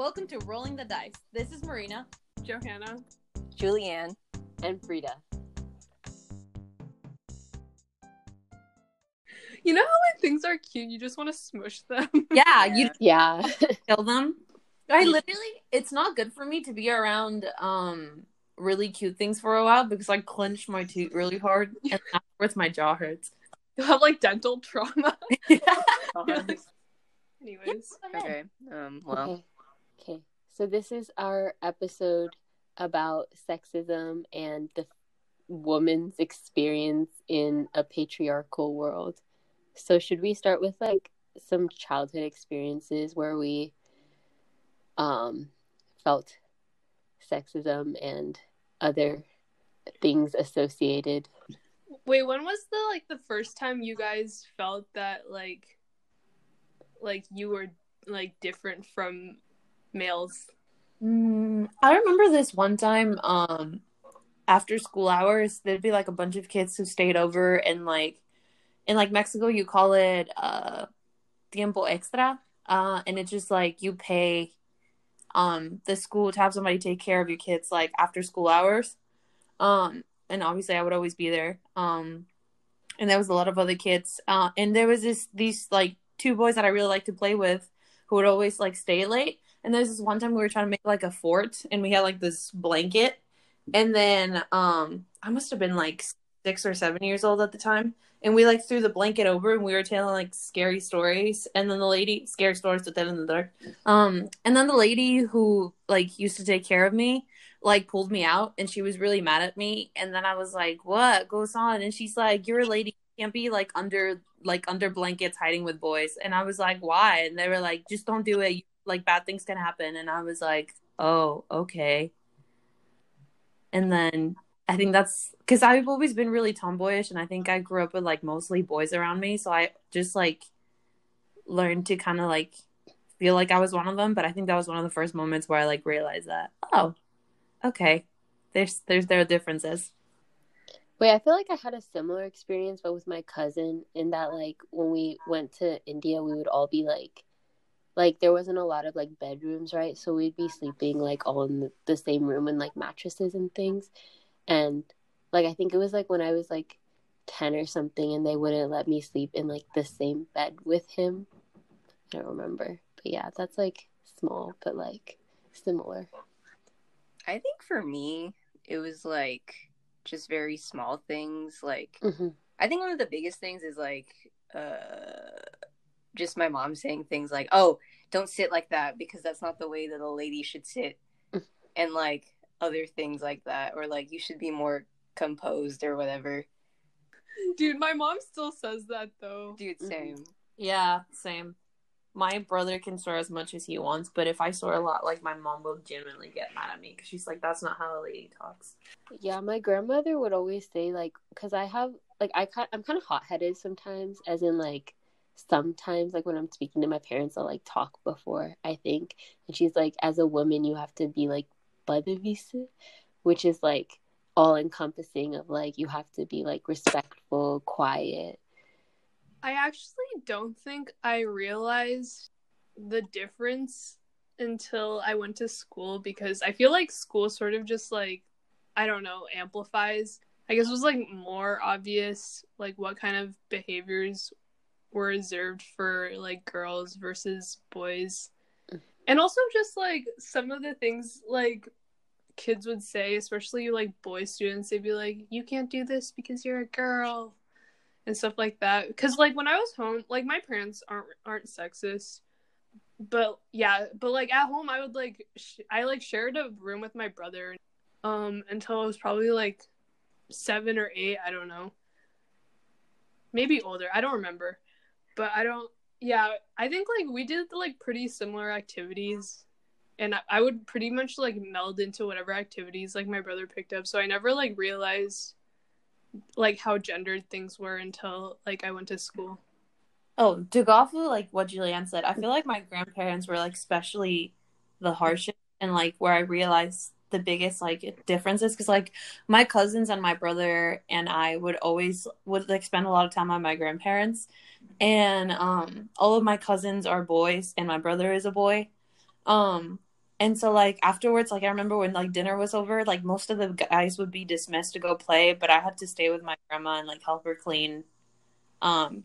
Welcome to Rolling the Dice. This is Marina, Johanna, Julianne, and Frida. You know how when things are cute, you just want to smush them? Yeah, yeah. Kill them. I literally, it's not good for me to be around really cute things for a while because I clench my teeth really hard and afterwards my jaw hurts. You'll have like dental trauma. Yeah. Anyways. Okay. Well. Okay. So this is our episode about sexism and the woman's experience in a patriarchal world. So should we start with like some childhood experiences where we felt sexism and other things associated? Wait, when was the first time you guys felt that like you were like different from males? I remember this one time after school hours there'd be like a bunch of kids who stayed over, and like in like Mexico you call it tiempo extra, and it's just like you pay the school to have somebody take care of your kids like after school hours, and obviously I would always be there, and there was a lot of other kids, and there was these like two boys that I really liked to play with who would always like stay late. And there's this one time we were trying to make like a fort, and we had like this blanket, and then I must have been like 6 or 7 years old at the time, and we like threw the blanket over and we were telling like scary stories, and then the lady scary stories with them in the dark, and then the lady who like used to take care of me like pulled me out, and she was really mad at me, and then I was like, what goes on? And she's like, you're a lady, can't be under blankets hiding with boys. And I was like, why? And they were like, just don't do it, like bad things can happen. And I was like, oh, okay. And then I think that's because I've always been really tomboyish, and I think I grew up with like mostly boys around me, so I just like learned to kind of like feel like I was one of them. But I think that was one of the first moments where I like realized that, oh, okay, there's there are differences. Wait, I feel like I had a similar experience, but with my cousin, in that, like, when we went to India, we would all be, like, there wasn't a lot of, like, bedrooms, right? So we'd be sleeping, like, all in the same room and, like, mattresses and things. And, like, I think it was, like, when I was, like, 10 or something, and they wouldn't let me sleep in, like, the same bed with him. I don't remember. But, yeah, that's, like, small, but, like, similar. I think for me, it was, like, just very small things, like mm-hmm. I think one of the biggest things is like just my mom saying things like, oh, don't sit like that because that's not the way that a lady should sit, and like other things like that, or like you should be more composed or whatever. Dude, my mom still says that though. Dude, same. Mm-hmm. Yeah, same. My brother can swear as much as he wants, but if I swear a lot, like, my mom will genuinely get mad at me because she's like, that's not how a lady talks. Yeah, my grandmother would always say, like, because I have, like, I'm kind of hot-headed sometimes, as in, like, sometimes, like, when I'm speaking to my parents, I'll, like, talk before, I think. And she's like, as a woman, you have to be, like, Budavice, which is, like, all-encompassing of, like, you have to be, like, respectful, quiet. I actually don't think I realized the difference until I went to school, because I feel like school sort of just, like, I don't know, amplifies. I guess it was, like, more obvious, like, what kind of behaviors were reserved for, like, girls versus boys. And also just, like, some of the things, like, kids would say, especially, like, boy students, they'd be like, you can't do this because you're a girl. And stuff like that, because like when I was home, like my parents aren't sexist, but yeah, but like at home I would like I shared a room with my brother until I was probably like 7 or 8, I don't know, maybe older, I don't remember, but I think like we did like pretty similar activities, and I would pretty much like meld into whatever activities like my brother picked up, so I never like realized like how gendered things were until like I went to school. Oh, to go off of like what Julianne said, I feel like my grandparents were like especially the harshest, and like where I realized the biggest like differences, because like my cousins and my brother and I would like spend a lot of time on my grandparents, and all of my cousins are boys and my brother is a boy, And so, like, afterwards, like, I remember when, like, dinner was over, like, most of the guys would be dismissed to go play, but I had to stay with my grandma and, like, help her clean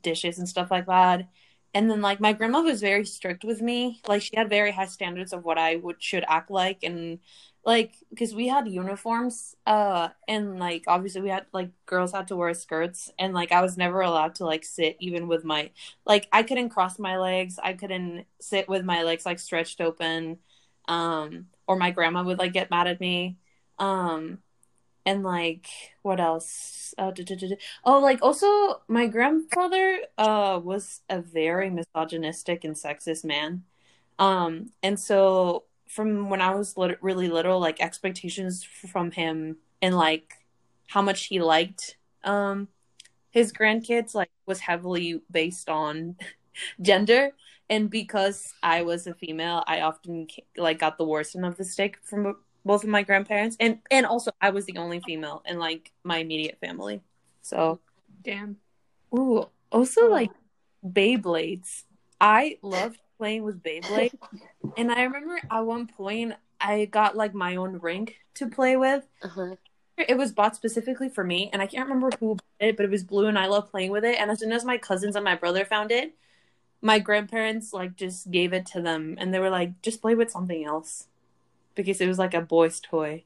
dishes and stuff like that. And then, like, my grandma was very strict with me. Like, she had very high standards of what I should act like. And, like, because we had uniforms, and, like, obviously we had, like, girls had to wear skirts. And, like, I was never allowed to, like, sit even with my, like, I couldn't cross my legs. I couldn't sit with my legs, like, stretched open. Or my grandma would, like, get mad at me. And, like, what else? Oh, like, also, my grandfather was a very misogynistic and sexist man. And so, from when I was really little, like, expectations from him and, like, how much he liked his grandkids, like, was heavily based on gender. And because I was a female, I often, like, got the worst end of the stick from both of my grandparents. And also, I was the only female in, like, my immediate family. So. Damn. Ooh. Also, like, Beyblades. I loved playing with Beyblades. And I remember at one point, I got, like, my own ring to play with. Uh-huh. It was bought specifically for me. And I can't remember who bought it, but it was blue, and I loved playing with it. And as soon as my cousins and my brother found it, my grandparents, like, just gave it to them, and they were like, just play with something else, because it was, like, a boy's toy.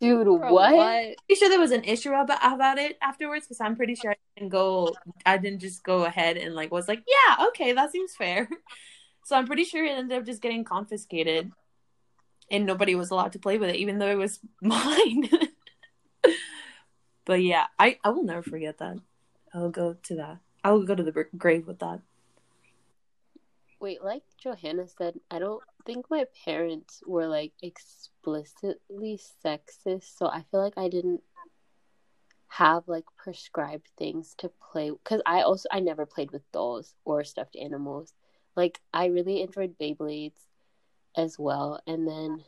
Dude, what? I'm pretty sure there was an issue about it afterwards, because I'm pretty sure I didn't just go ahead and, like, was like, yeah, okay, that seems fair. So I'm pretty sure it ended up just getting confiscated, and nobody was allowed to play with it, even though it was mine. But yeah, I will never forget that. I'll go to that. I would go to the grave with that. Wait, like Johanna said, I don't think my parents were, like, explicitly sexist, so I feel like I didn't have, like, prescribed things to play. Because I never played with dolls or stuffed animals. Like, I really enjoyed Beyblades as well. And then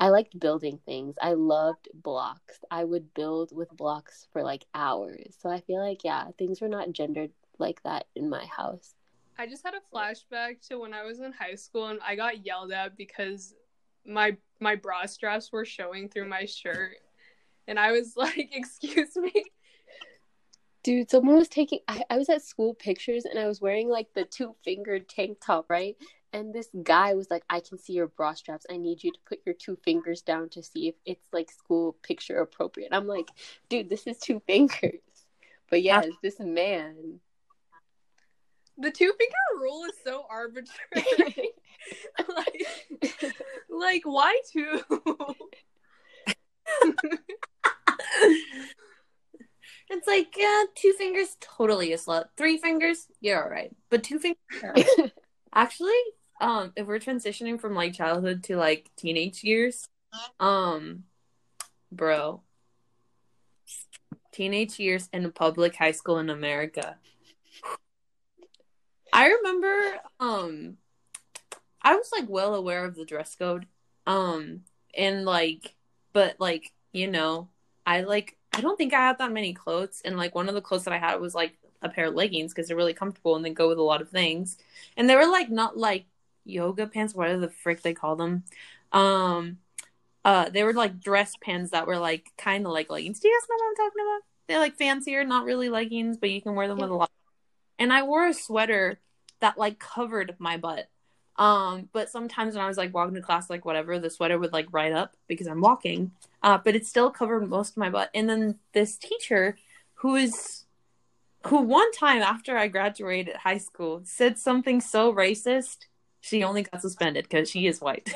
I liked building things. I loved blocks. I would build with blocks for, like, hours. So I feel like, yeah, things were not gendered like that in my house. I just had a flashback to when I was in high school and I got yelled at because my bra straps were showing through my shirt. And I was like, excuse me? Dude, someone was taking... I was at school pictures and I was wearing, like, the two-fingered tank top, right? And this guy was like, I can see your bra straps. I need you to put your two fingers down to see if it's, like, school picture appropriate. I'm like, dude, this is two fingers. But yeah, it's this man. The two-finger rule is so arbitrary. like, why two? It's like, yeah, two fingers, totally a slut. Three fingers, you're all right. But two fingers, yeah. Actually... if we're transitioning from, like, childhood to, like, teenage years, bro, teenage years in a public high school in America. I remember, I was, like, well aware of the dress code, and, like, but, like, you know, I don't think I had that many clothes, and, like, one of the clothes that I had was, like, a pair of leggings, because they're really comfortable and they go with a lot of things, and they were, like, not, like, yoga pants, whatever the frick they call them. They were, like, dress pants that were, like, kind of like leggings. Do you guys know what I'm talking about? They're, like, fancier, not really leggings, but you can wear them with a lot. And I wore a sweater that, like, covered my butt. But sometimes when I was, like, walking to class, like, whatever, the sweater would, like, ride up because I'm walking. But it still covered most of my butt. And then this teacher who one time after I graduated high school said something so racist. She only got suspended because she is white.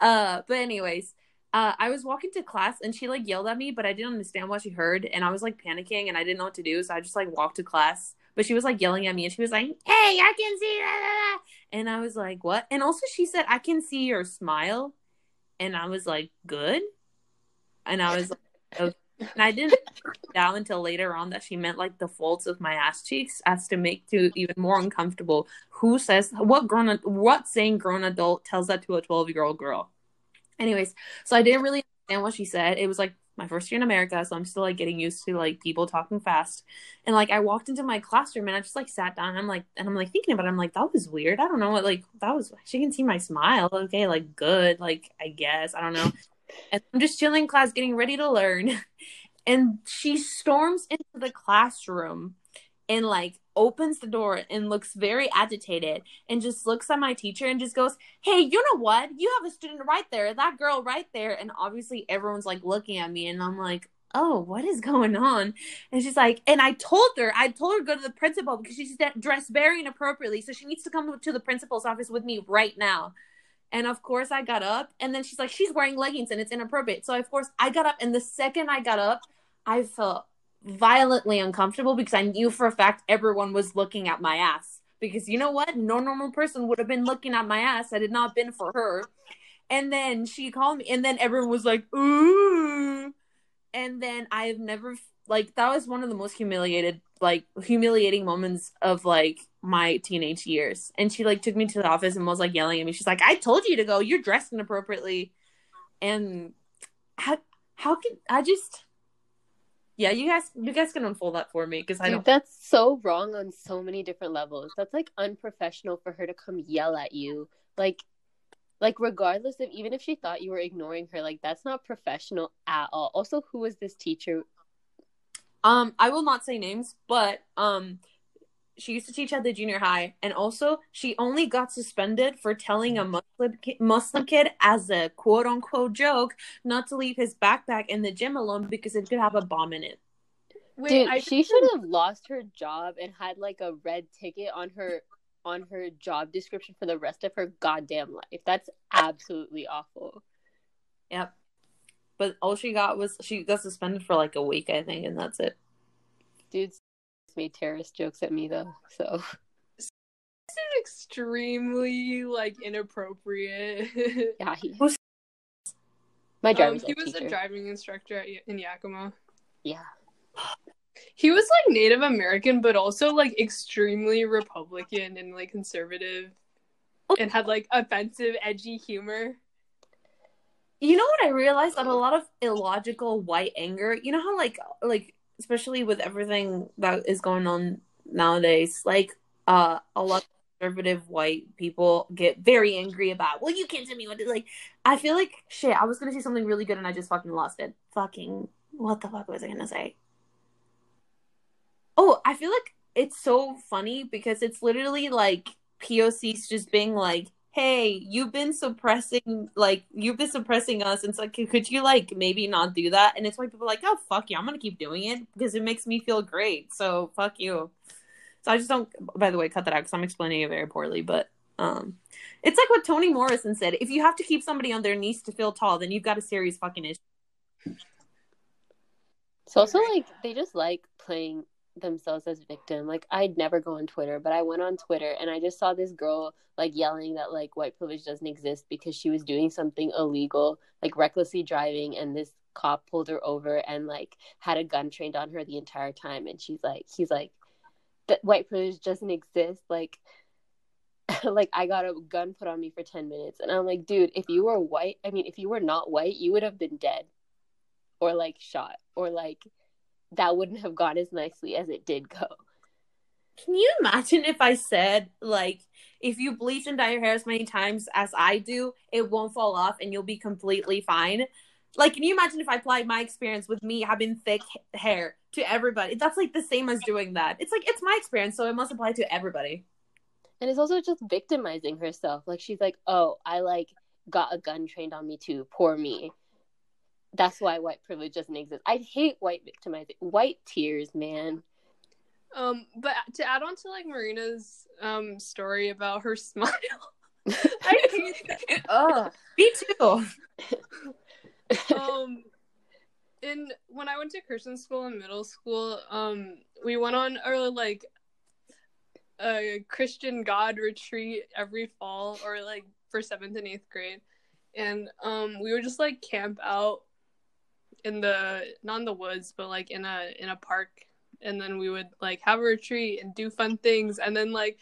But anyways, I was walking to class and she, like, yelled at me, but I didn't understand what she heard. And I was, like, panicking and I didn't know what to do. So I just, like, walked to class. But she was, like, yelling at me and she was like, hey, I can see that. And I was like, what? And also she said, I can see your smile. And I was like, good. And I was like, okay. And I didn't down until later on that she meant, like, the folds of my ass cheeks as to make you even more uncomfortable. Who says what saying grown adult tells that to a 12-year-old girl? Anyways, so I didn't really understand what she said. It was, like, my first year in America, so I'm still, like, getting used to, like, people talking fast. And, like, I walked into my classroom, and I just, like, sat down, and I'm, like, thinking about it. I'm, like, that was weird. I don't know what, like, that was, she can see my smile. Okay, like, good. Like, I guess. I don't know. And I'm just chilling in class, getting ready to learn. And she storms into the classroom and, like, opens the door and looks very agitated and just looks at my teacher and just goes, "Hey, you know what? You have a student right there, that girl right there." And obviously everyone's like looking at me and I'm like, "Oh, what is going on?" And she's like, "And I told her to go to the principal because she's dressed very inappropriately. So she needs to come to the principal's office with me right now." And of course I got up, and then she's like, "She's wearing leggings and it's inappropriate." So of course I got up, and the second I got up, I felt violently uncomfortable because I knew for a fact everyone was looking at my ass, because you know what, no normal person would have been looking at my ass had it not been for her. And then she called me, and then everyone was like, "Ooh!" And then I've never, like, that was one of the most humiliating moments of, like, my teenage years. And she, like, took me to the office and was, like, yelling at me. She's like, "I told you to go, you're dressed inappropriately." And yeah, you guys can unfold that for me, because I don't. That's so wrong on so many different levels. That's, like, unprofessional for her to come yell at you. Like regardless of, even if she thought you were ignoring her, like, that's not professional at all. Also, who was this teacher? I will not say names, but she used to teach at the junior high, and also she only got suspended for telling a Muslim kid as a quote-unquote joke not to leave his backpack in the gym alone because it could have a bomb in it. She should have lost her job and had, like, a red ticket on her job description for the rest of her goddamn life. That's absolutely awful. Yep. But all she got was, she got suspended for, like, a week, I think, and that's it. Dudes made terrorist jokes at me, though, so. This is extremely, like, inappropriate. Yeah, my driving teacher. He was a driving instructor in Yakima. Yeah. He was, like, Native American, but also, like, extremely Republican and, like, conservative. Oh. And had, like, offensive, edgy humor. You know what I realized? That a lot of illogical white anger, you know how, like especially with everything that is going on nowadays, like, a lot of conservative white people get very angry about, "Well, you can't tell me what to," like, I feel like, shit, I was going to say something really good and I just fucking lost it. Fucking, what the fuck was I going to say? Oh, I feel like it's so funny because it's literally, like, POCs just being like, "Hey, you've been suppressing us, and it's like, could you, like, maybe not do that?" And it's like, people are like, "Oh, fuck you, I'm gonna keep doing it because it makes me feel great, so fuck you." So I just don't, by the way, cut that out because I'm explaining it very poorly, but it's like what Toni Morrison said, if you have to keep somebody on their knees to feel tall, then you've got a serious fucking issue. It's also, like, they just like playing themselves as victim. Like, I'd never go on Twitter, but I went on Twitter and I just saw this girl, like, yelling that, like, white privilege doesn't exist because she was doing something illegal, like, recklessly driving, and this cop pulled her over and, like, had a gun trained on her the entire time, and he's like that white privilege doesn't exist, like like, I got a gun put on me for 10 minutes. And I'm like, dude, if you were not white, you would have been dead or, like, shot, or, like, that wouldn't have gone as nicely as it did go. Can you imagine if I said, like, if you bleach and dye your hair as many times as I do, it won't fall off and you'll be completely fine? Like, can you imagine if I applied my experience with me having thick hair to everybody? That's, like, the same as doing that. It's, like, it's my experience, so it must apply to everybody. And it's also just victimizing herself. Like, she's like, "Oh, I, like, got a gun trained on me too. Poor me. That's why white privilege doesn't exist." I hate white victimizing. White tears, man. But to add on to, like, Marina's story about her smile, I hate that. Oh, me too. And when I went to Christian school in middle school, we went on our, like, a Christian God retreat every fall, or, like, for 7th and 8th grade, and we would just, like, camp out in the, not in the woods, but, like, in a park, and then we would, like, have a retreat and do fun things. And then, like,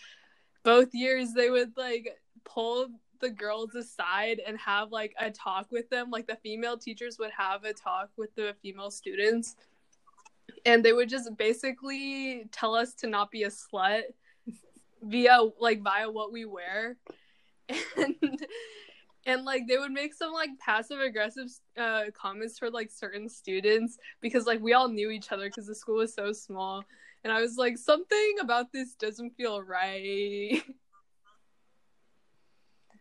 both years they would, like, pull the girls aside and have like a talk with them. Like the female teachers would have a talk with the female students, and they would just basically tell us to not be a slut via what we wear. And like they would make some like passive aggressive comments for like certain students, because like we all knew each other because the school was so small. And I was like, something about this doesn't feel right.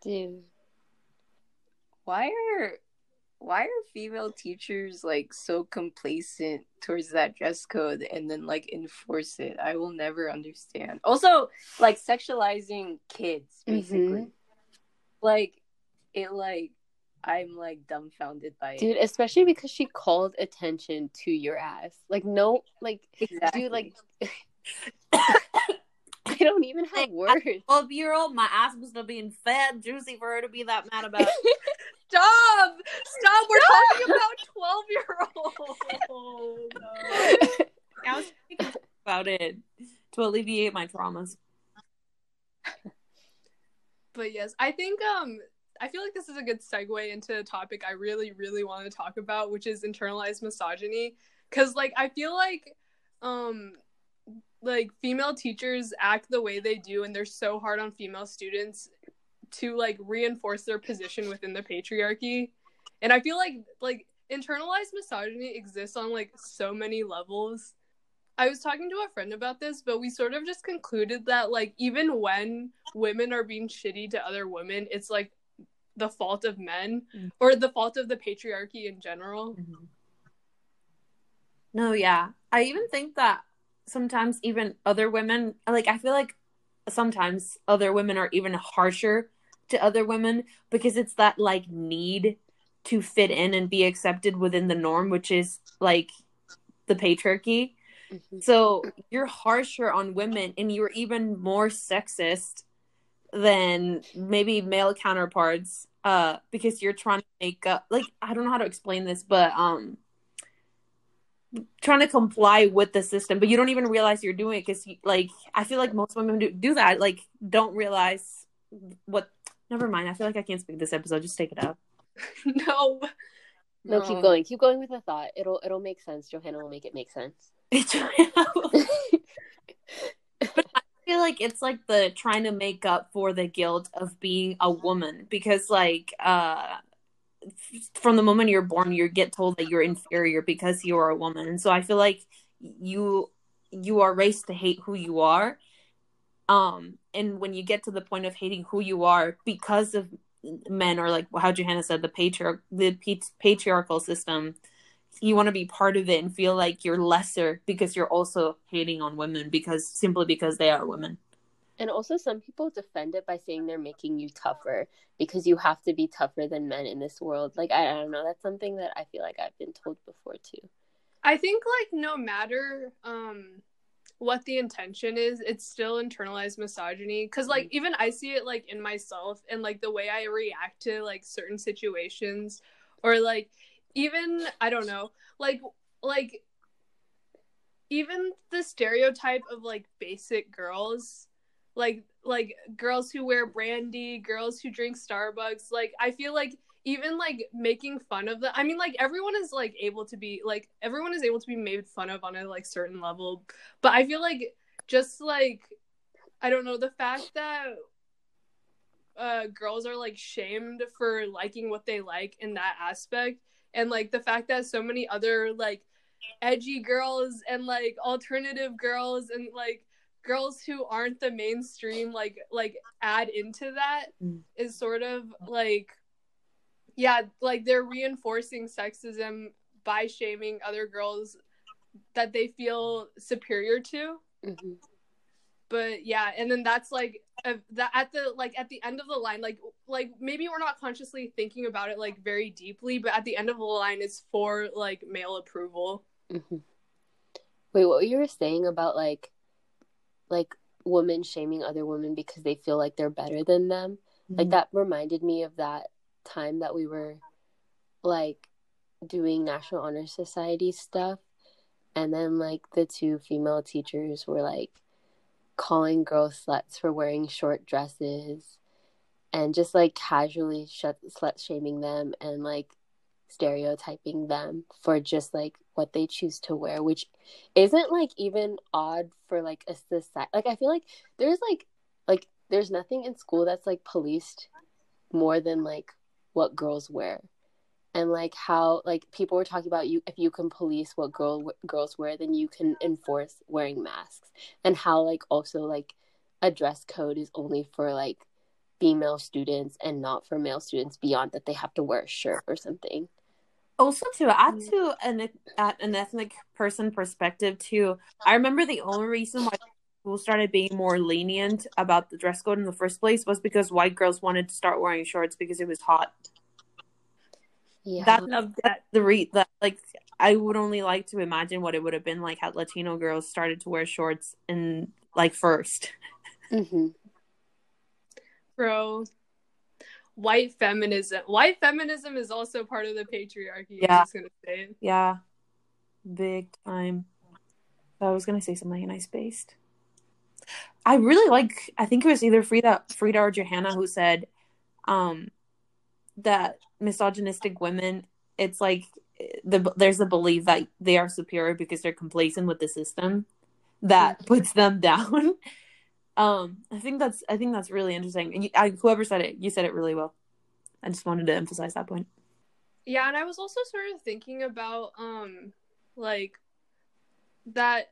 Dude, why are female teachers like so complacent towards that dress code and then like enforce it? I will never understand. Also, like sexualizing kids, basically. Mm-hmm. I'm like dumbfounded by it. Dude, especially because she called attention to your ass. Like, no, like, exactly. Dude, like, I don't even have words. 12-year-old, my ass was still being fed, juicy for her to be that mad about it. Stop! Stop! We're talking about 12-year-olds! Oh, no. I was thinking about it to alleviate my traumas. But yes, I think, I feel like this is a good segue into a topic I really, really want to talk about, which is internalized misogyny. Because, like, I feel like, female teachers act the way they do, and they're so hard on female students to, like, reinforce their position within the patriarchy. And I feel like, internalized misogyny exists on, like, so many levels. I was talking to a friend about this, but we sort of just concluded that, like, even when women are being shitty to other women, it's, like, the fault of men, mm-hmm. or the fault of the patriarchy in general. Mm-hmm. No, yeah. I even think that sometimes even other women, like, I feel like sometimes other women are even harsher to other women because it's that, like, need to fit in and be accepted within the norm, which is, like, the patriarchy. Mm-hmm. So you're harsher on women, and you're even more sexist than maybe male counterparts, because you're trying to make up, like, I don't know how to explain this, but trying to comply with the system, but you don't even realize you're doing it, because like I feel like most women do that, like don't realize what. Never mind, I feel like I can't speak this episode. Just take it up. No, keep going with the thought. It'll make sense. Johanna will make it make sense. I feel like it's like the trying to make up for the guilt of being a woman, because like from the moment you're born, you get told that you're inferior because you are a woman. And so I feel like you are raised to hate who you are, and when you get to the point of hating who you are because of men, or like how Johanna said, the patriarchal system, you want to be part of it and feel like you're lesser because you're also hating on women simply because they are women. And also some people defend it by saying they're making you tougher because you have to be tougher than men in this world. Like, I don't know. That's something that I feel like I've been told before too. I think like no matter what the intention is, it's still internalized misogyny. 'Cause like even I see it like in myself and like the way I react to like certain situations, or like even, I don't know, like, even the stereotype of, like, basic girls, like, girls who wear brandy, girls who drink Starbucks, like, I feel like even, like, making fun of them, I mean, like, everyone is able to be made fun of on a, like, certain level, but I feel like, just, like, I don't know, the fact that girls are, like, shamed for liking what they like in that aspect. And, like, the fact that so many other, like, edgy girls and, like, alternative girls and, like, girls who aren't the mainstream, like add into that is sort of, like, yeah, like, they're reinforcing sexism by shaming other girls that they feel superior to. Mm-hmm. But, yeah, and then that's, like, at the end of the line, like maybe we're not consciously thinking about it like very deeply, but at the end of the line, it's for like male approval. Mm-hmm. Wait, what you were saying about like women shaming other women because they feel like they're better than them, mm-hmm. like that reminded me of that time that we were like doing National Honor Society stuff, and then like the two female teachers were like calling girls sluts for wearing short dresses, and just like casually slut-shaming them and like stereotyping them for just like what they choose to wear, which isn't like even odd for like a society. Like I feel like there's like there's nothing in school that's like policed more than like what girls wear. And like how like people were talking about, you if you can police what girls wear, then you can enforce wearing masks, and how like also like a dress code is only for like female students and not for male students beyond that they have to wear a shirt or something. Also to add to an ethnic person perspective too, I remember the only reason why school started being more lenient about the dress code in the first place was because white girls wanted to start wearing shorts because it was hot. Yeah. Like I would only like to imagine what it would have been like had Latino girls started to wear shorts and like first. Mm-hmm. Bro, white feminism is also part of the patriarchy. Yeah. I was gonna say. Yeah, big time. I was gonna say something and I spaced. I really like. I think it was either Frida or Johanna who said, that misogynistic women, it's like there's a belief that they are superior because they're complacent with the system that puts them down. I think that's really interesting. And whoever said it, you said it really well. I just wanted to emphasize that point. Yeah, and I was also sort of thinking about like that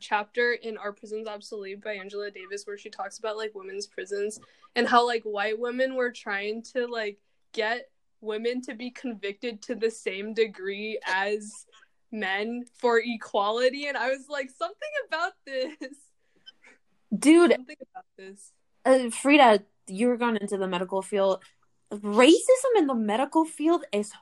chapter in Our Prisons Obsolete by Angela Davis, where she talks about like women's prisons and how like white women were trying to like get women to be convicted to the same degree as men for equality, and I was like, something about this, dude. Something about this. Frida, you were going into the medical field. Racism in the medical field is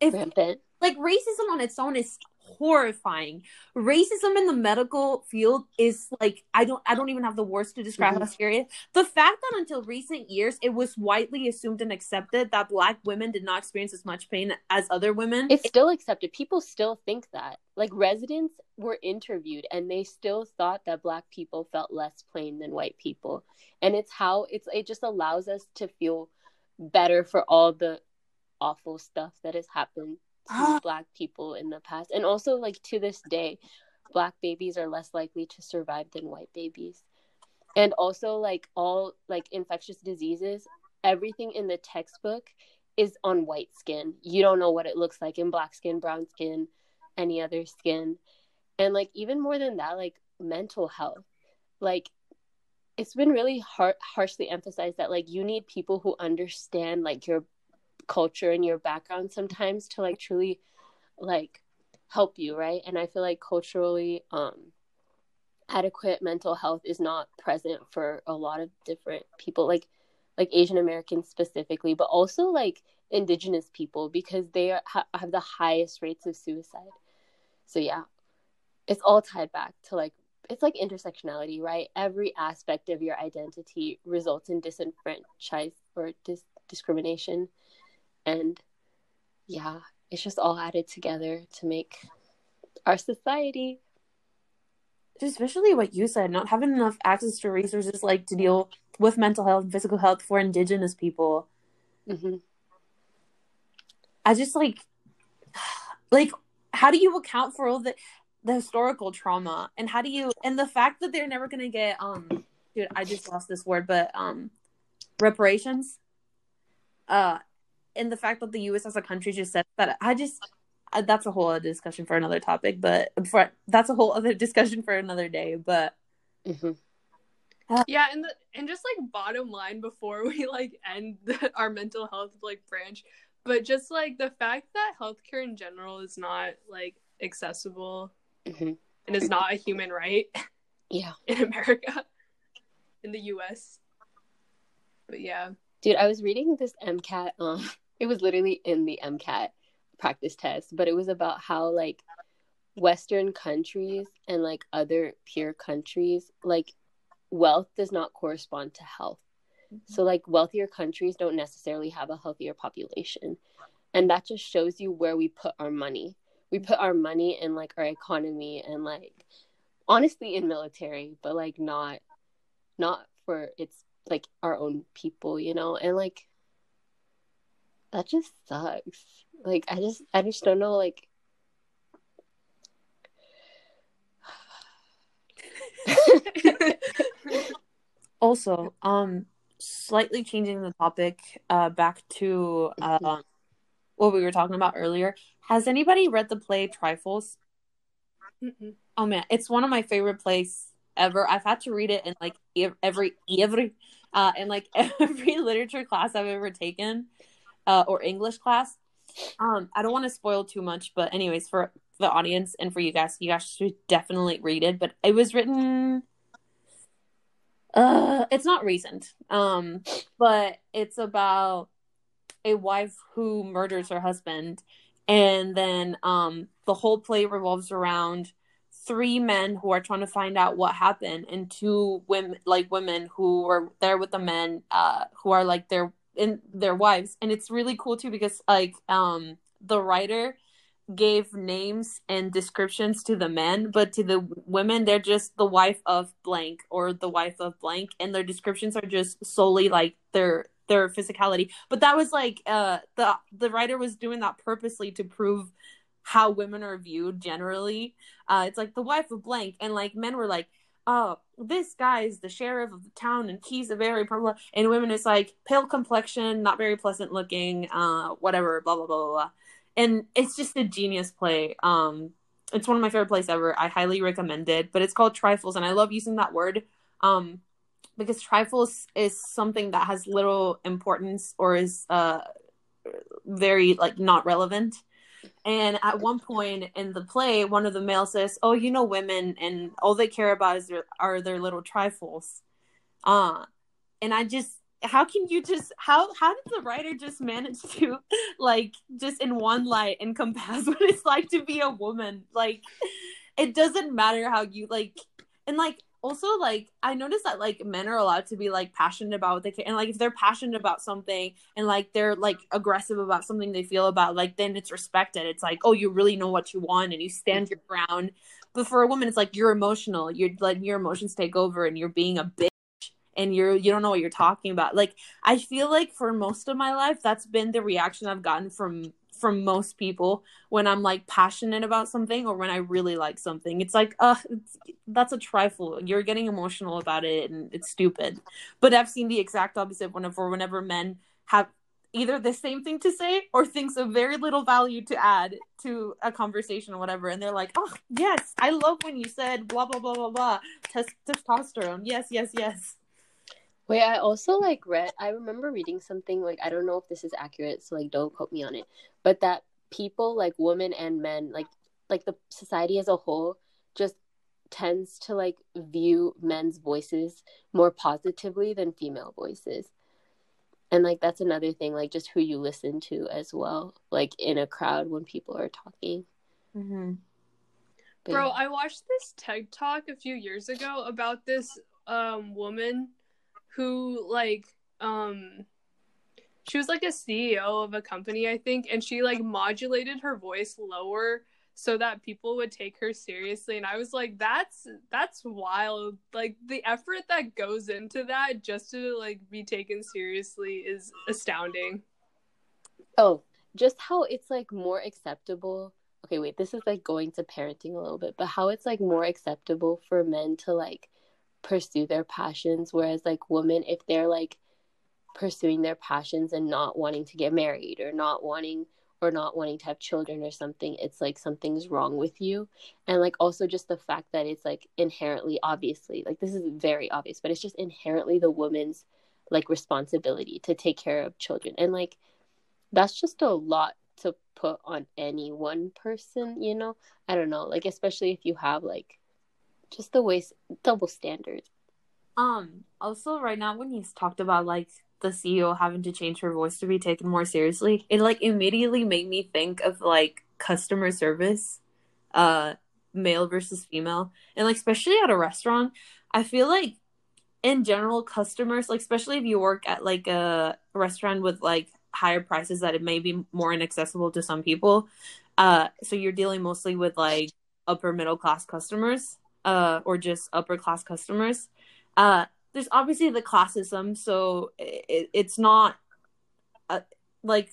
rampant. Like racism on its own is horrifying. Racism in the medical field is like I don't even have the words to describe how serious. The fact that until recent years it was widely assumed and accepted that Black women did not experience as much pain as other women. It's still accepted. People still think that. Like residents were interviewed and they still thought that Black people felt less pain than white people. And it's how it just allows us to feel better for all the awful stuff that has happened to Black people in the past. And also like to this day, Black babies are less likely to survive than white babies. And also like all like infectious diseases, everything in the textbook is on white skin. You don't know what it looks like in Black skin, brown skin, any other skin. And like even more than that, like mental health, like it's been really harshly emphasized that like you need people who understand like your culture and your background sometimes to like truly like help you, right? And I feel like culturally adequate mental health is not present for a lot of different people, like Asian Americans specifically, but also like Indigenous people, because they have the highest rates of suicide. So yeah, it's all tied back to like, it's like intersectionality, right? Every aspect of your identity results in disenfranchisement or discrimination. And yeah, it's just all added together to make our society. Especially what you said, not having enough access to resources like to deal with mental health and physical health for Indigenous people. Mm-hmm. I just like, how do you account for all the historical trauma? And how do you, and the fact that they're never going to get, dude, I just lost this word, but reparations? And the fact that the U.S. as a country just said that, that's a whole other discussion for another topic, but that's a whole other discussion for another day, but. Mm-hmm. Yeah, and just, like, bottom line before we, like, end our mental health, like, branch, but just, like, the fact that healthcare in general is not, like, accessible and is not a human right in America, in the U.S., but yeah. Dude, I was reading this MCAT, it was literally in the MCAT practice test, but it was about how, like, Western countries and, like, other peer countries, like, wealth does not correspond to health. Mm-hmm. So, like, wealthier countries don't necessarily have a healthier population. And that just shows you where we put our money. We put our money in, like, our economy and, like, honestly in military, but, like, not for its, like, our own people, you know? And, like, that just sucks. Like, I just don't know, like... Also, slightly changing the topic back to what we were talking about earlier. Has anybody read the play Trifles? Mm-mm. Oh man, it's one of my favorite plays ever. I've had to read it in like every literature class I've ever taken, or English class. I don't want to spoil too much, but anyways, for the audience and for you guys should definitely read it. But it was written, it's not recent, but it's about a wife who murders her husband, and then the whole play revolves around three men who are trying to find out what happened, and two women, like women who are there with the men, who are like their wives. And it's really cool too, because like the writer gave names and descriptions to the men, but to the women they're just the wife of blank or the wife of blank, and their descriptions are just solely like their physicality. But that was like the writer was doing that purposely to prove how women are viewed generally. It's like the wife of blank, and like men were like, oh, this guy is the sheriff of the town and he's a very problem, and women is like pale complexion, not very pleasant looking, whatever, blah blah blah blah. And it's just a genius play. It's one of my favorite plays ever. I highly recommend it. But it's called Trifles, and I love using that word because trifles is something that has little importance or is very, like, not relevant. And at one point in the play, one of the males says, oh, you know, women, and all they care about is their little trifles. And I just... how did the writer just manage to, like, just in one light encompass what it's like to be a woman? Like, it doesn't matter how you, like, and, like, also, like, I noticed that, like, men are allowed to be, like, passionate about what they can, and, like, if they're passionate about something and, like, they're, like, aggressive about something they feel about, like, then it's respected. It's like, oh, you really know what you want and you stand your ground. But for a woman, it's like, you're emotional. You're letting your emotions take over and you're being a bitch. And you don't know what you're talking about. Like, I feel like for most of my life, that's been the reaction I've gotten from most people when I'm, like, passionate about something or when I really like something. It's like, that's a trifle. You're getting emotional about it, and it's stupid. But I've seen the exact opposite whenever men have either the same thing to say or things of very little value to add to a conversation or whatever. And they're like, oh, yes, I love when you said blah, blah, blah, blah, blah, testosterone. Yes, yes, yes. Wait, I also, like, I remember reading something, like, I don't know if this is accurate, so, like, don't quote me on it, but that people, like, women and men, like the society as a whole just tends to, like, view men's voices more positively than female voices. And, like, that's another thing, like, just who you listen to as well, like, in a crowd when people are talking. Mm-hmm. But, bro, I watched this TED Talk a few years ago about this woman who, like, she was, like, a CEO of a company, I think, and she, like, modulated her voice lower so that people would take her seriously. And I was like, that's wild. Like, the effort that goes into that just to, like, be taken seriously is astounding. Oh, just how it's, like, more acceptable. Okay, wait, this is, like, going to parenting a little bit, but how it's, like, more acceptable for men to, like, pursue their passions, whereas, like, women, if they're, like, pursuing their passions and not wanting to get married or not wanting to have children or something, it's like something's wrong with you. And, like, also just the fact that it's, like, inherently, obviously, like, this is very obvious, but it's just inherently the woman's, like, responsibility to take care of children. And, like, that's just a lot to put on any one person, you know? I don't know, like, especially if you have, like, just the ways, double standard. Also, right now, when he's talked about, like, the CEO having to change her voice to be taken more seriously, it, like, immediately made me think of, like, customer service, male versus female. And, like, especially at a restaurant, I feel like, in general, customers, like, especially if you work at, like, a restaurant with, like, higher prices that it may be more inaccessible to some people. So you're dealing mostly with, like, upper middle class customers. Or just upper class customers, there's obviously the classism, so it's not like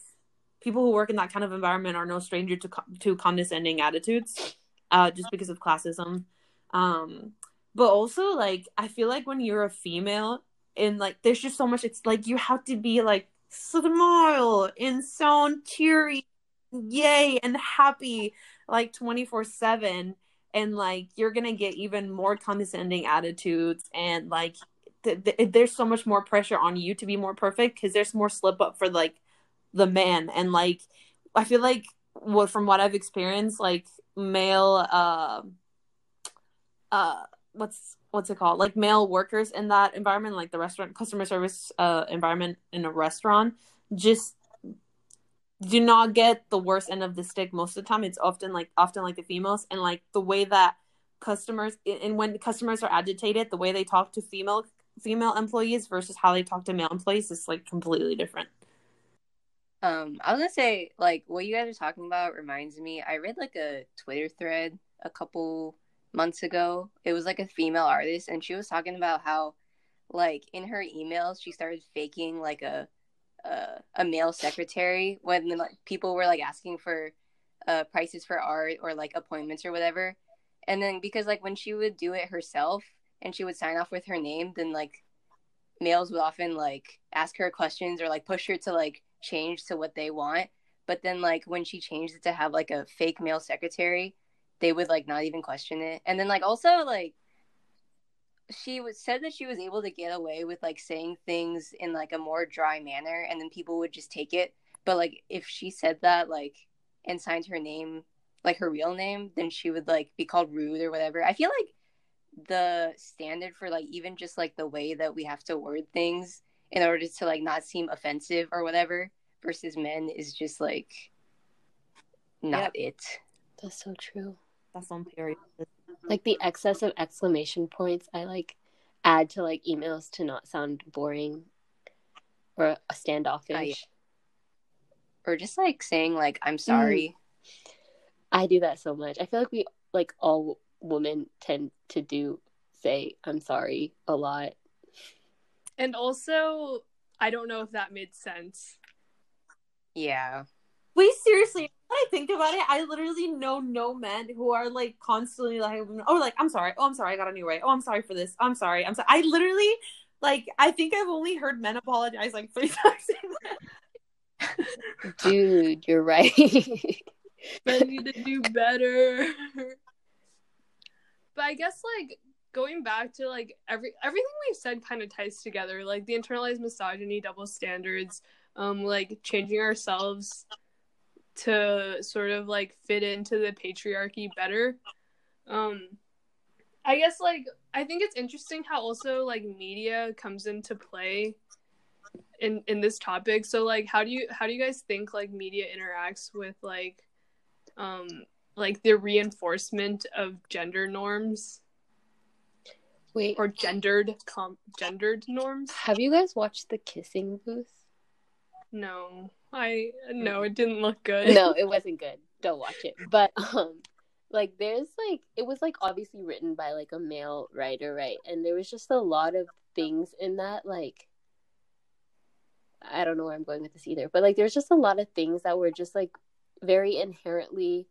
people who work in that kind of environment are no stranger to condescending attitudes, just because of classism. But also, like, I feel like when you're a female, and like there's just so much, it's like you have to be like smile and sound cheery, yay, and happy, like 24/7, and like you're gonna get even more condescending attitudes, and like there's so much more pressure on you to be more perfect because there's more slip up for like the man. And like I feel like from what I've experienced, like male what's it called, like male workers in that environment, like the restaurant customer service environment in a restaurant, just do not get the worst end of the stick most of the time. It's often like the females, and like the way that customers, and when customers are agitated, the way they talk to female employees versus how they talk to male employees is like completely different. I was gonna say, like, what you guys are talking about reminds me, I read like a Twitter thread a couple months ago. It was like a female artist, and she was talking about how like in her emails she started faking like a male secretary when like people were like asking for prices for art or like appointments or whatever. And then because like when she would do it herself and she would sign off with her name, then like males would often like ask her questions or like push her to like change to what they want. But then like when she changed it to have like a fake male secretary, they would like not even question it. And then like also like she said that she was able to get away with like saying things in like a more dry manner, and then people would just take it. But like if she said that like and signed her name, like her real name, then she would like be called rude or whatever. I feel like the standard for like even just like the way that we have to word things in order to like not seem offensive or whatever versus men is just like not it. That's so true. That's on period. Like the excess of exclamation points, I like add to like emails to not sound boring or standoffish. Or just like saying like I'm sorry. I do that so much. I feel like we like all women tend to say I'm sorry a lot. And also, I don't know if that made sense. Yeah. Wait, seriously, when I think about it, I literally know no men who are, like, constantly, like, oh, like, I'm sorry. Oh, I'm sorry. I got a new rate. Oh, I'm sorry for this. I'm sorry. I'm sorry. I literally, like, I think I've only heard men apologize, like, 3 times in that. Dude, you're right. Men need to do better. But I guess, like, going back to, like, everything we've said kind of ties together. Like, the internalized misogyny, double standards, like, changing ourselves to sort of like fit into the patriarchy better. I guess like I think it's interesting how also like media comes into play in this topic. So like how do you guys think like media interacts with like the reinforcement of gender norms? Wait, or gendered norms? Have you guys watched The Kissing Booth? No, it didn't look good. No, it wasn't good. Don't watch it. But like there's like it was like obviously written by like a male writer, right? And there was just a lot of things in that, like I don't know where I'm going with this either, but like there's just a lot of things that were just like very inherently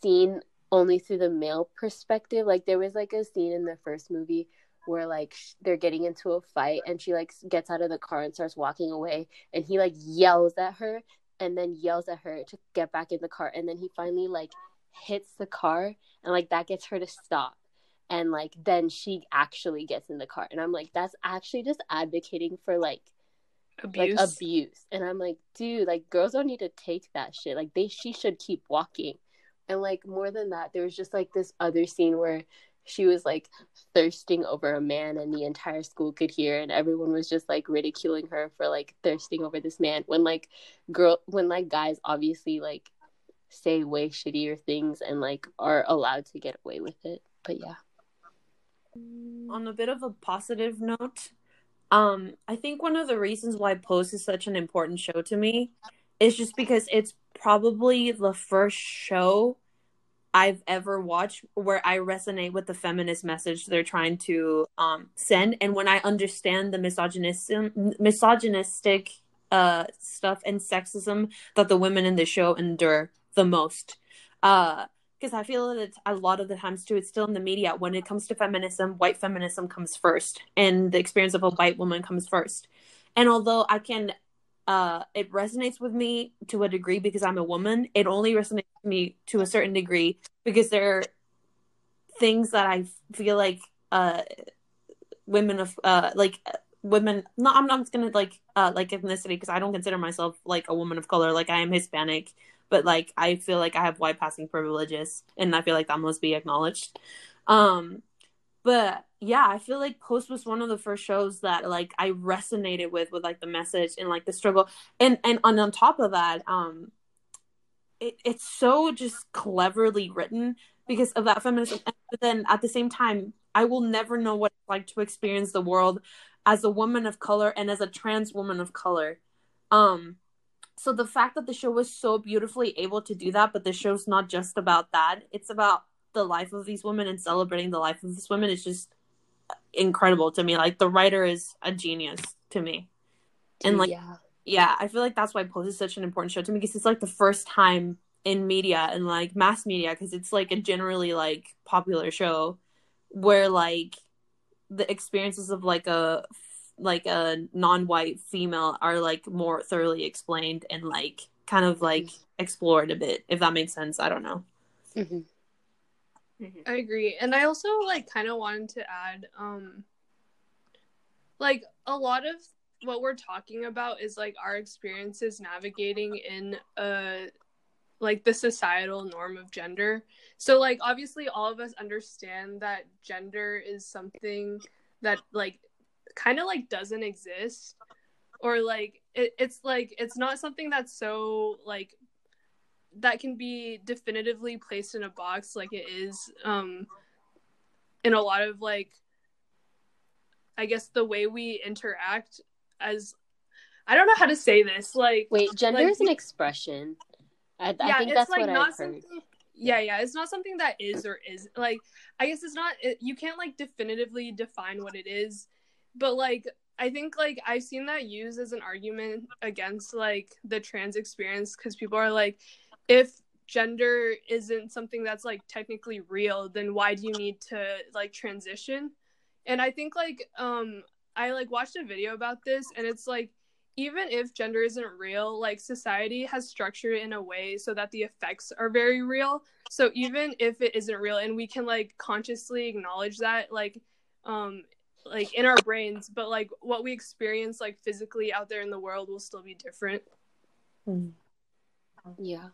seen only through the male perspective. Like there was like a scene in the first movie where like they're getting into a fight and she like gets out of the car and starts walking away, and he like yells at her and then yells at her to get back in the car, and then he finally like hits the car, and like that gets her to stop, and like then she actually gets in the car. And I'm like, that's actually just advocating for like abuse. And I'm like, dude, like girls don't need to take that shit. Like she should keep walking. And like more than that, there was just like this other scene where she was like thirsting over a man, and the entire school could hear, and everyone was just like ridiculing her for like thirsting over this man when like guys obviously like say way shittier things and like are allowed to get away with it. But yeah, on a bit of a positive note, I think one of the reasons why Pose is such an important show to me is just because it's probably the first show I've ever watched where I resonate with the feminist message they're trying to send. And when I understand the misogynistic stuff and sexism that the women in the show endure the most. Because I feel that a lot of the times, too, it's still in the media. When it comes to feminism, white feminism comes first. And the experience of a white woman comes first. And although I can... it resonates with me to a degree because I'm a woman. It only resonates with me to a certain degree because there are things that I feel like women. No, I'm not gonna like ethnicity, because I don't consider myself like a woman of color. Like, I am Hispanic, but like I feel like I have white passing privileges, and I feel like that must be acknowledged. But yeah, I feel like Pose was one of the first shows that like I resonated with like the message and like the struggle, and on top of that, it's so just cleverly written because of that feminism. But then at the same time, I will never know what it's like to experience the world as a woman of color and as a trans woman of color. So the fact that the show was so beautifully able to do that, but the show's not just about that; it's about the life of these women and celebrating the life of these women is just incredible to me. Like, the writer is a genius to me, and like yeah, I feel like that's why Pose is such an important show to me, because it's like the first time in media and like mass media, because it's like a generally like popular show where like the experiences of like a non-white female are like more thoroughly explained and like kind of like explored a bit, if that makes sense. I don't know. Mm-hmm. I agree. And I also like kind of wanted to add like a lot of what we're talking about is like our experiences navigating in like the societal norm of gender. So like obviously all of us understand that gender is something that like kind of like doesn't exist, or like it's like it's not something that's so like that can be definitively placed in a box like it is in a lot of like, I guess, the way we interact as, I don't know how to say this, like, wait, gender like, is an expression. I think that's like what I've heard. Yeah, it's not something that is or isn't. Like, I guess it's not, you can't like definitively define what it is, but like I think, like, I've seen that used as an argument against, like, the trans experience, because people are like, if gender isn't something that's, like, technically real, then why do you need to, like, transition? And I think, like, I, like, watched a video about this, and it's, like, even if gender isn't real, like, society has structured it in a way so that the effects are very real. So even if it isn't real, and we can, like, consciously acknowledge that, like in our brains, but like what we experience like physically out there in the world will still be different. Yeah.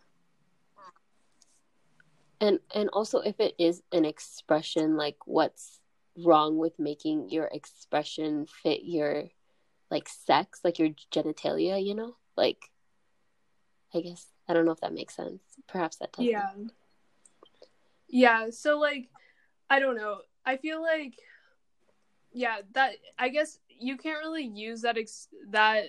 And also, if it is an expression, like, what's wrong with making your expression fit your like sex, like your genitalia, you know? Like, I guess, I don't know if that makes sense. Perhaps that doesn't. Yeah, so like, I don't know. I feel like, yeah, that, I guess you can't really use that, that,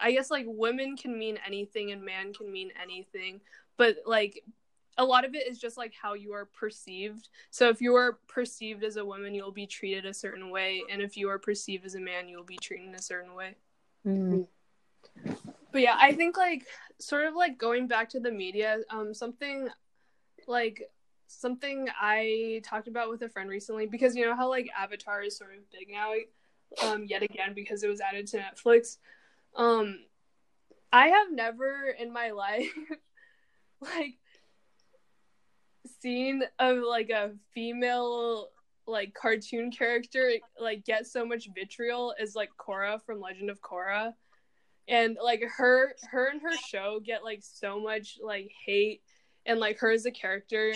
I guess, like, women can mean anything and man can mean anything, but, like, a lot of it is just, like, how you are perceived. So if you are perceived as a woman, you'll be treated a certain way, and if you are perceived as a man, you'll be treated a certain way. Mm-hmm. But, yeah, I think, like, sort of, like, going back to the media, something I talked about with a friend recently, because you know how like Avatar is sort of big now, yet again, because it was added to Netflix. I have never in my life like seen a female like cartoon character like get so much vitriol as like Korra from Legend of Korra, and like her and her show get like so much like hate, and like her as a character.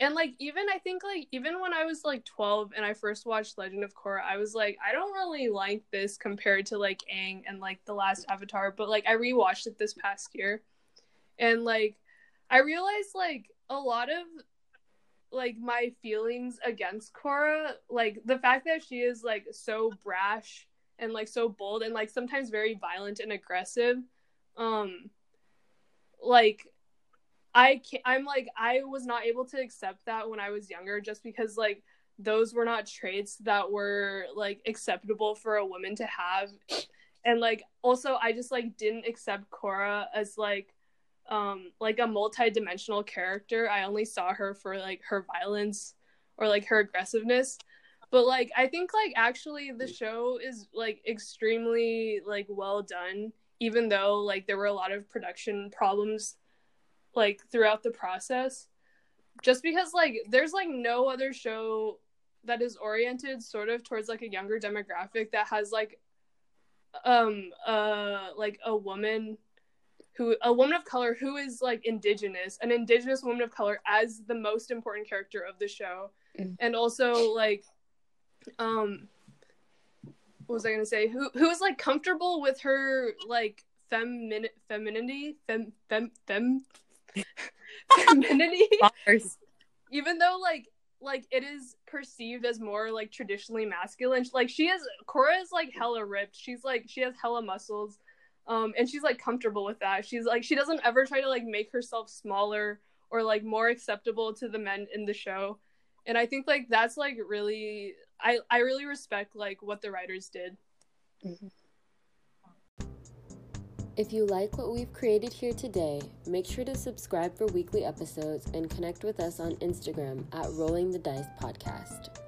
And, like, even, I think, like, even when I was, like, 12 and I first watched Legend of Korra, I was, like, I don't really like this compared to, like, Aang and, like, The Last Avatar, but, like, I rewatched it this past year, and, like, I realized, like, a lot of, like, my feelings against Korra, like, the fact that she is, like, so brash and, like, so bold and, like, sometimes very violent and aggressive, like... I was not able to accept that when I was younger, just because, like, those were not traits that were, like, acceptable for a woman to have. And, like, also, I just, like, didn't accept Korra as, like, a multi-dimensional character. I only saw her for, like, her violence or, like, her aggressiveness. But, like, I think, like, actually the show is, like, extremely, like, well done, even though, like, there were a lot of production problems, like, throughout the process. Just because, like, there's, like, no other show that is oriented sort of towards, like, a younger demographic that has, like, a woman of color who is, like, an indigenous woman of color as the most important character of the show. Mm. And also, like, what was I gonna say? Who is, like, comfortable with her, like, femininity. Even though, like it is perceived as more, like, traditionally masculine. Like, Korra is, like, hella ripped. She's, like, she has hella muscles. And she's, like, comfortable with that. She's, like, she doesn't ever try to, like, make herself smaller or, like, more acceptable to the men in the show. And I think, like, that's, like, really, I really respect, like, what the writers did. Mm-hmm. If you like what we've created here today, make sure to subscribe for weekly episodes and connect with us on Instagram at Rolling the Dice Podcast.